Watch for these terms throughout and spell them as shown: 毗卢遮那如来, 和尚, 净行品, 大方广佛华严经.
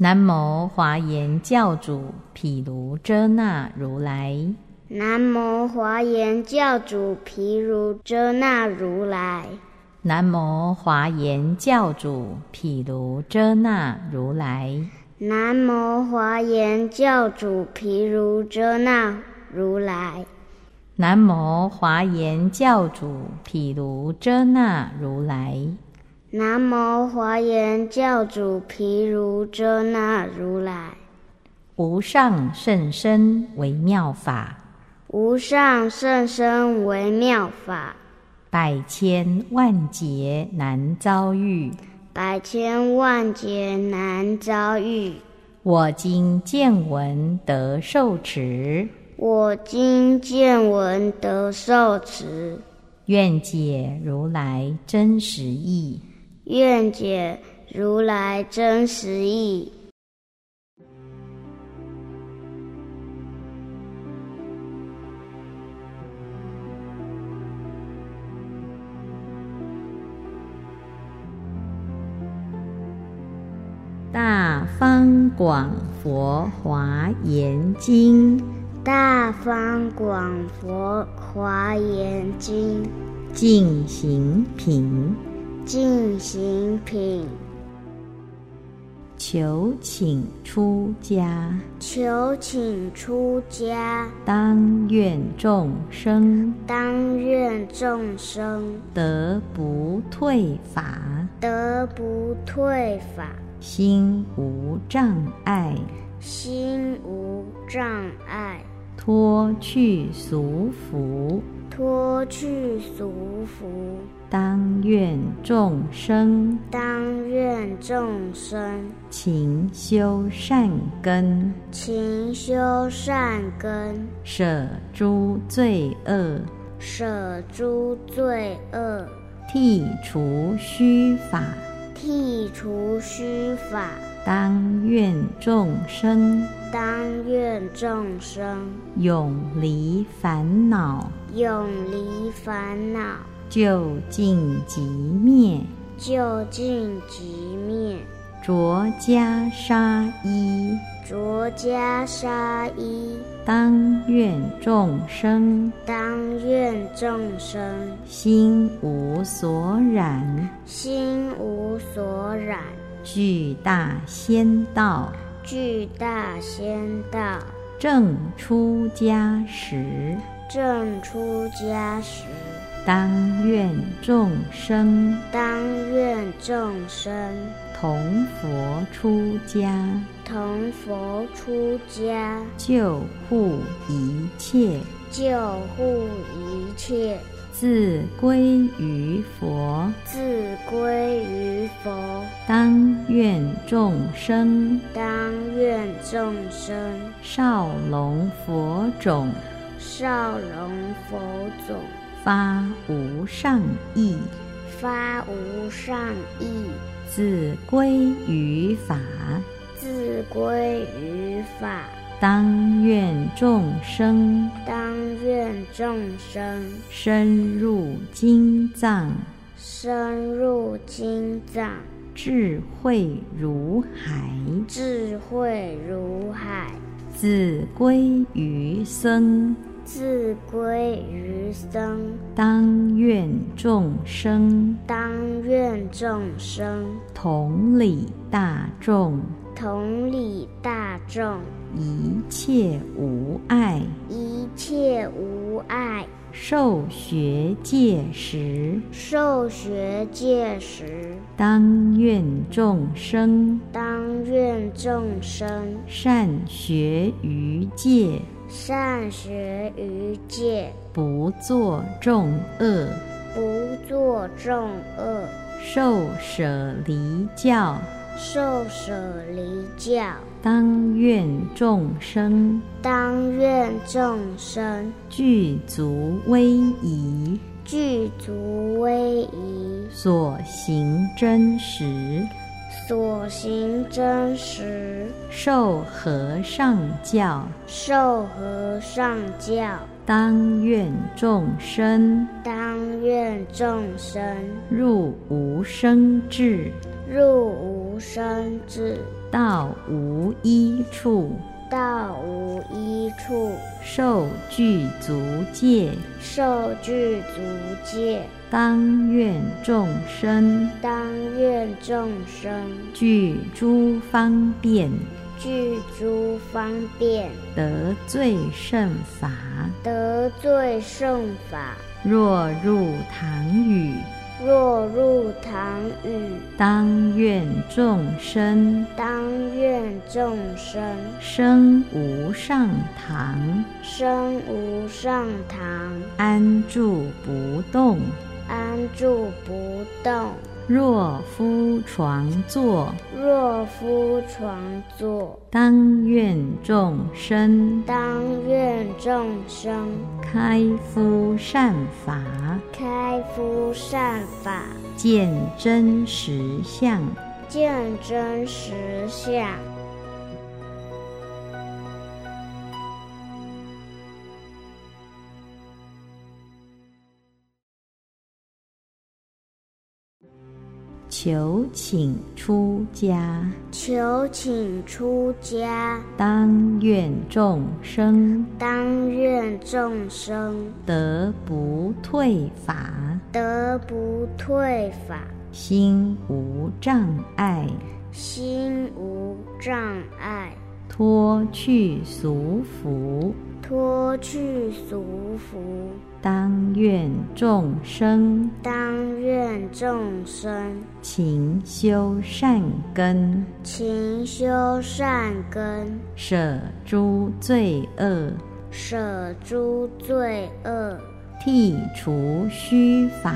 南无华严教主毗卢遮那如来。南无华严教主毗卢遮那如来。南无华严教主毗卢遮那如来。南无华严教主毗卢遮那如来。南无华严教主毗卢遮那如来。南无华严教主毗卢遮那如来。无上甚深微妙法，无上甚深微妙法，百千万劫难遭遇，百千万劫难遭遇。我今见闻得受持，我今见闻得受持。愿解如来真实义，愿解如来真实义。大方广佛华严经，大方广佛华严经。净行品，净行品。求请出家，求请出家。当愿众生，当愿众生。得不退法，得不退法。心无障碍，心无障碍。脱去俗服，脱去俗服。当愿众生，当愿众生。勤修善根，勤修善根。舍诸罪恶，舍诸罪恶。剔除虚法，剔除虚法。当愿众生，当愿众生。永离烦恼，永离烦恼。究竟即灭，究竟即灭。着袈裟衣，着袈裟衣。当愿众生，当愿众生。心无所染，心无所染。具大仙道，具大仙道。正出家时，正出家时。当愿众生，当愿众生。同佛出家，同佛出家。救护一切，救护一切。自归于佛，自归于佛。当愿众生，当愿众生。少龙佛种，少龙佛种。发无上意，发无上意。自归于法，自归于法。当愿众生，当愿众生。深入经藏，深入经藏。智慧如海，智慧如海。自归于僧，自归于僧。当愿众生，当愿众生。同理大众，同理大众。一切无碍，一切无碍。受学戒时，受学戒时。当愿众生，当愿众生。善学于戒，善学于戒。不作众恶，不作众恶。受舍离教，受舍离教。当愿众生，当愿众生。具足威仪，具足威仪。所行真实，所行真实，受和尚教，受和尚教，当愿众生，当愿众生，入无生智，入无生智，到无一处，到无一处，受具足戒，受具足戒，当愿众生，当愿众生，具诸方便，具诸方便，得最胜法，得最胜法，若入堂宇，若入堂宇，当愿众生，当愿众生，生无上堂，生无上堂，安住不动，安住不动，若夫床坐，若夫床坐，当愿众生，当愿众生，开敷善法，开敷善法，见真实相，见真实相。求请出家，求请出家，当愿众生，当愿众生，得不退法，得不退法，心无障碍，心无障碍，脱去俗服，脱去俗服，当愿众生，当愿众生，勤修善根，勤修善根，舍诸罪恶，舍诸罪恶，剔除虚法，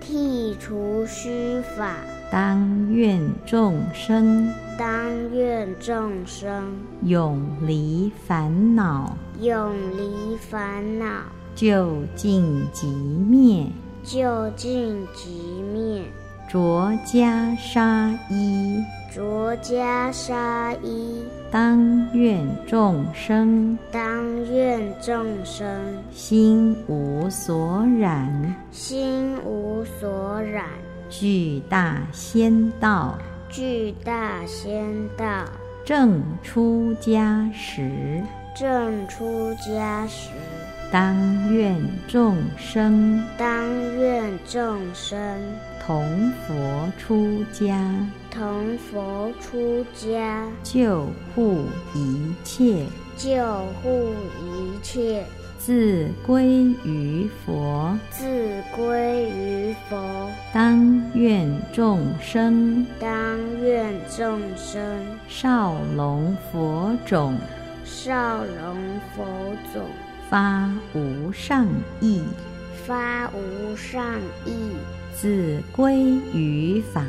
剔除虚法，当愿众生，当愿众生，永离烦恼，永离烦恼，究竟即灭，究竟即灭，着袈裟衣，着袈裟衣，当愿众生，当愿众生，心无所染，心无所染，具大仙道，具大仙道，正出家时，正出家时，当愿众生，当愿众生，同佛出家，同佛出家，救护一切，救护一切，自归于佛，自归于佛，当愿众生，当愿众生，少龙佛种，少龙佛种，发无上意，发无上意，自归于法，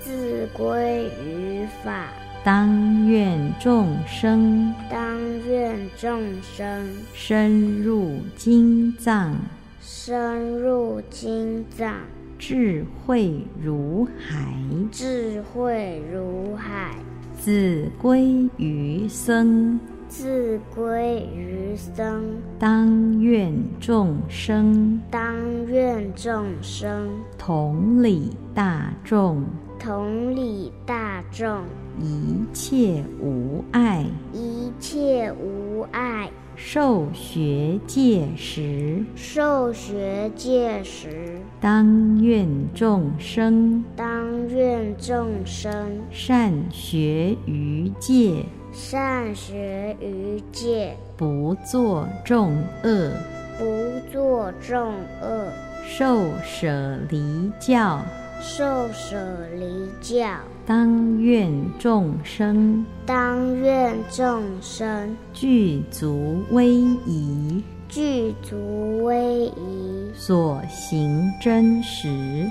自归于法，当愿众生，当愿众生，深入经藏，深入经藏，智慧如海，智慧如海，自归于僧，自归于僧，当愿众生，当愿众生，同理大众，同理大众，一切无碍，一切无碍，受学戒时，受学戒时，当愿众生，当愿众生，善学于戒，善学于戒，不作众恶，不作众恶，受舍离教，受舍离教，当愿众生，当愿众生，具足威仪，具足威仪，所行真实，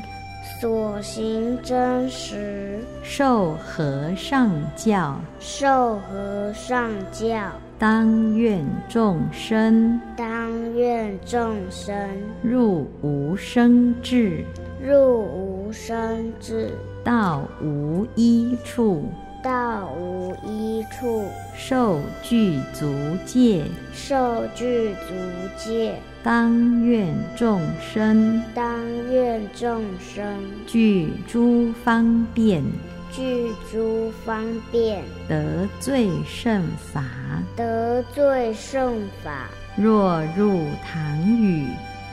所行真实，受和尚教，受和尚教，当愿众生，当愿众生，入无生智，入无生智，到无一处，到无一处，受具足戒，受具足戒，当愿众生，当愿众生，具诸方便，具诸方便，得最胜法，得最胜法，若入堂宇，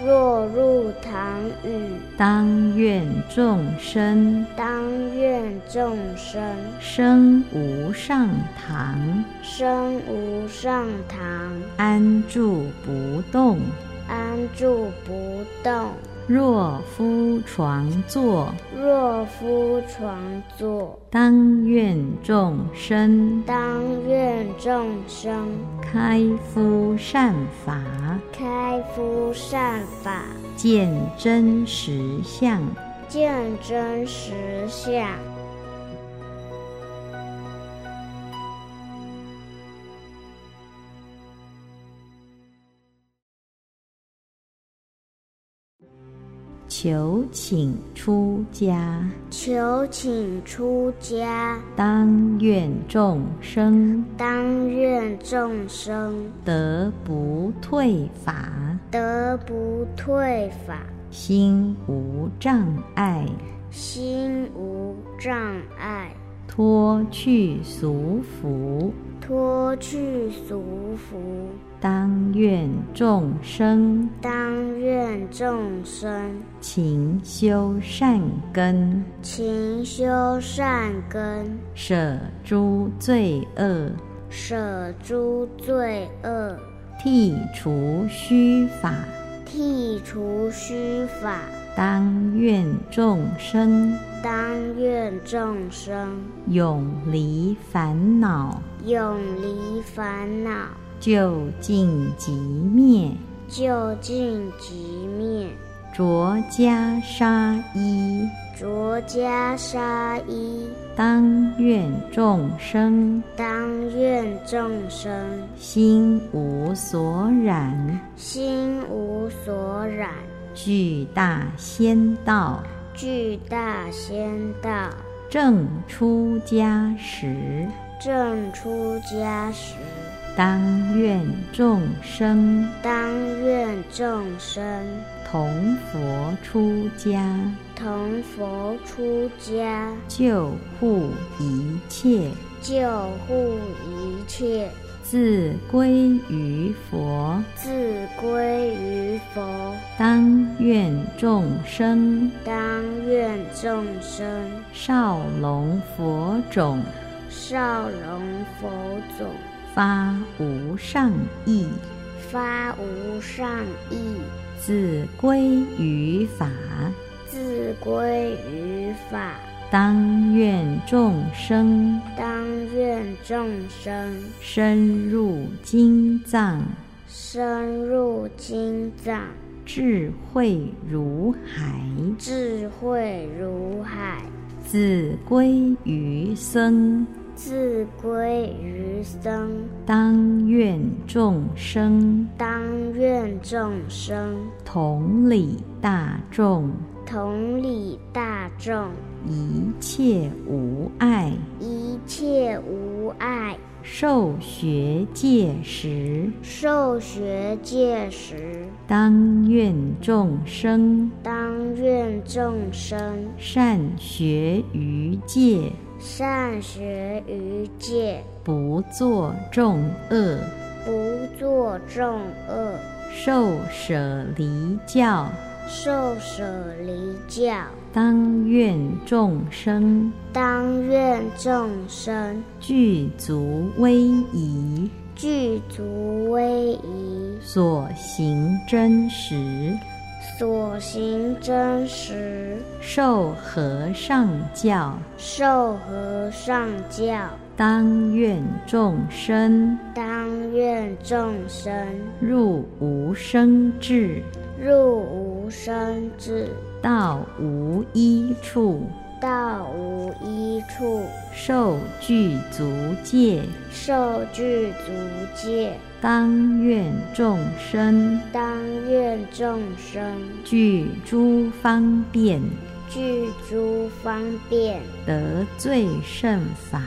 若入堂宇，当愿众生，当愿众生，生无上堂，生无上堂，安住不动，安住不动，若夫床坐，若夫床坐，当愿众生，当愿众生，开敷善法，开敷善法，见真实相，见真实相。求请出家，求请出家，当愿众生，当愿众生，得不退法，得不退法，心无障碍，心无障碍，脱去俗服，脱去俗服，当愿众生，当愿众生，勤修善根，勤修善根，舍诸罪恶，舍诸罪恶，剔除虚法，剔除虚法，当愿众生，当愿众生，永离烦恼，永离烦恼，究竟即灭，究竟即灭，着袈裟衣，着袈裟衣，当愿众生，当愿众生，心无所染，心无所染，具大仙道，具大仙道，正出家时，正出家时，当愿众生，当愿众生，同佛出家，同佛出家，救护一切，救护一切，自归于佛，自归于佛，当愿众生，当愿众生，少龙佛种，少龙佛种，发无上意，发无上意，自归于法，自归于法，当愿众生，当愿众生，深入经藏，深入经藏，智慧如海，智慧如海，自归于僧，自归于僧，当愿众生，当愿众生，同理大众，同理大众，一切无碍，一切无碍，受学戒时，受学戒时，当愿众生，当愿众生，善学于戒，善学于戒，不作众恶，不作众恶，受舍离教，受舍离教，当愿众生，当愿众生，具足威仪，具足威仪，所行真实，所行真实，受和尚教，受和尚教，当愿众生，当愿众生，入无生智，入无生智，到无一处，到无一处，受具足戒，受具足戒，当愿众生，当愿众生，具诸方便，具足方便，得最胜法，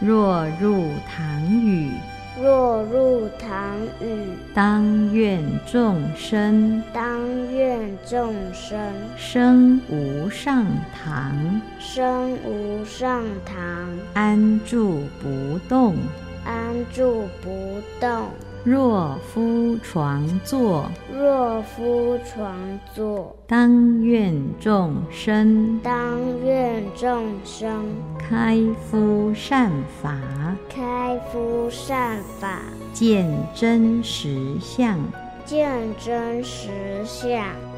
若入堂宇，当愿众生，生无上堂，安住不动，若夫床坐，当愿众生，开敷善法，见真实相。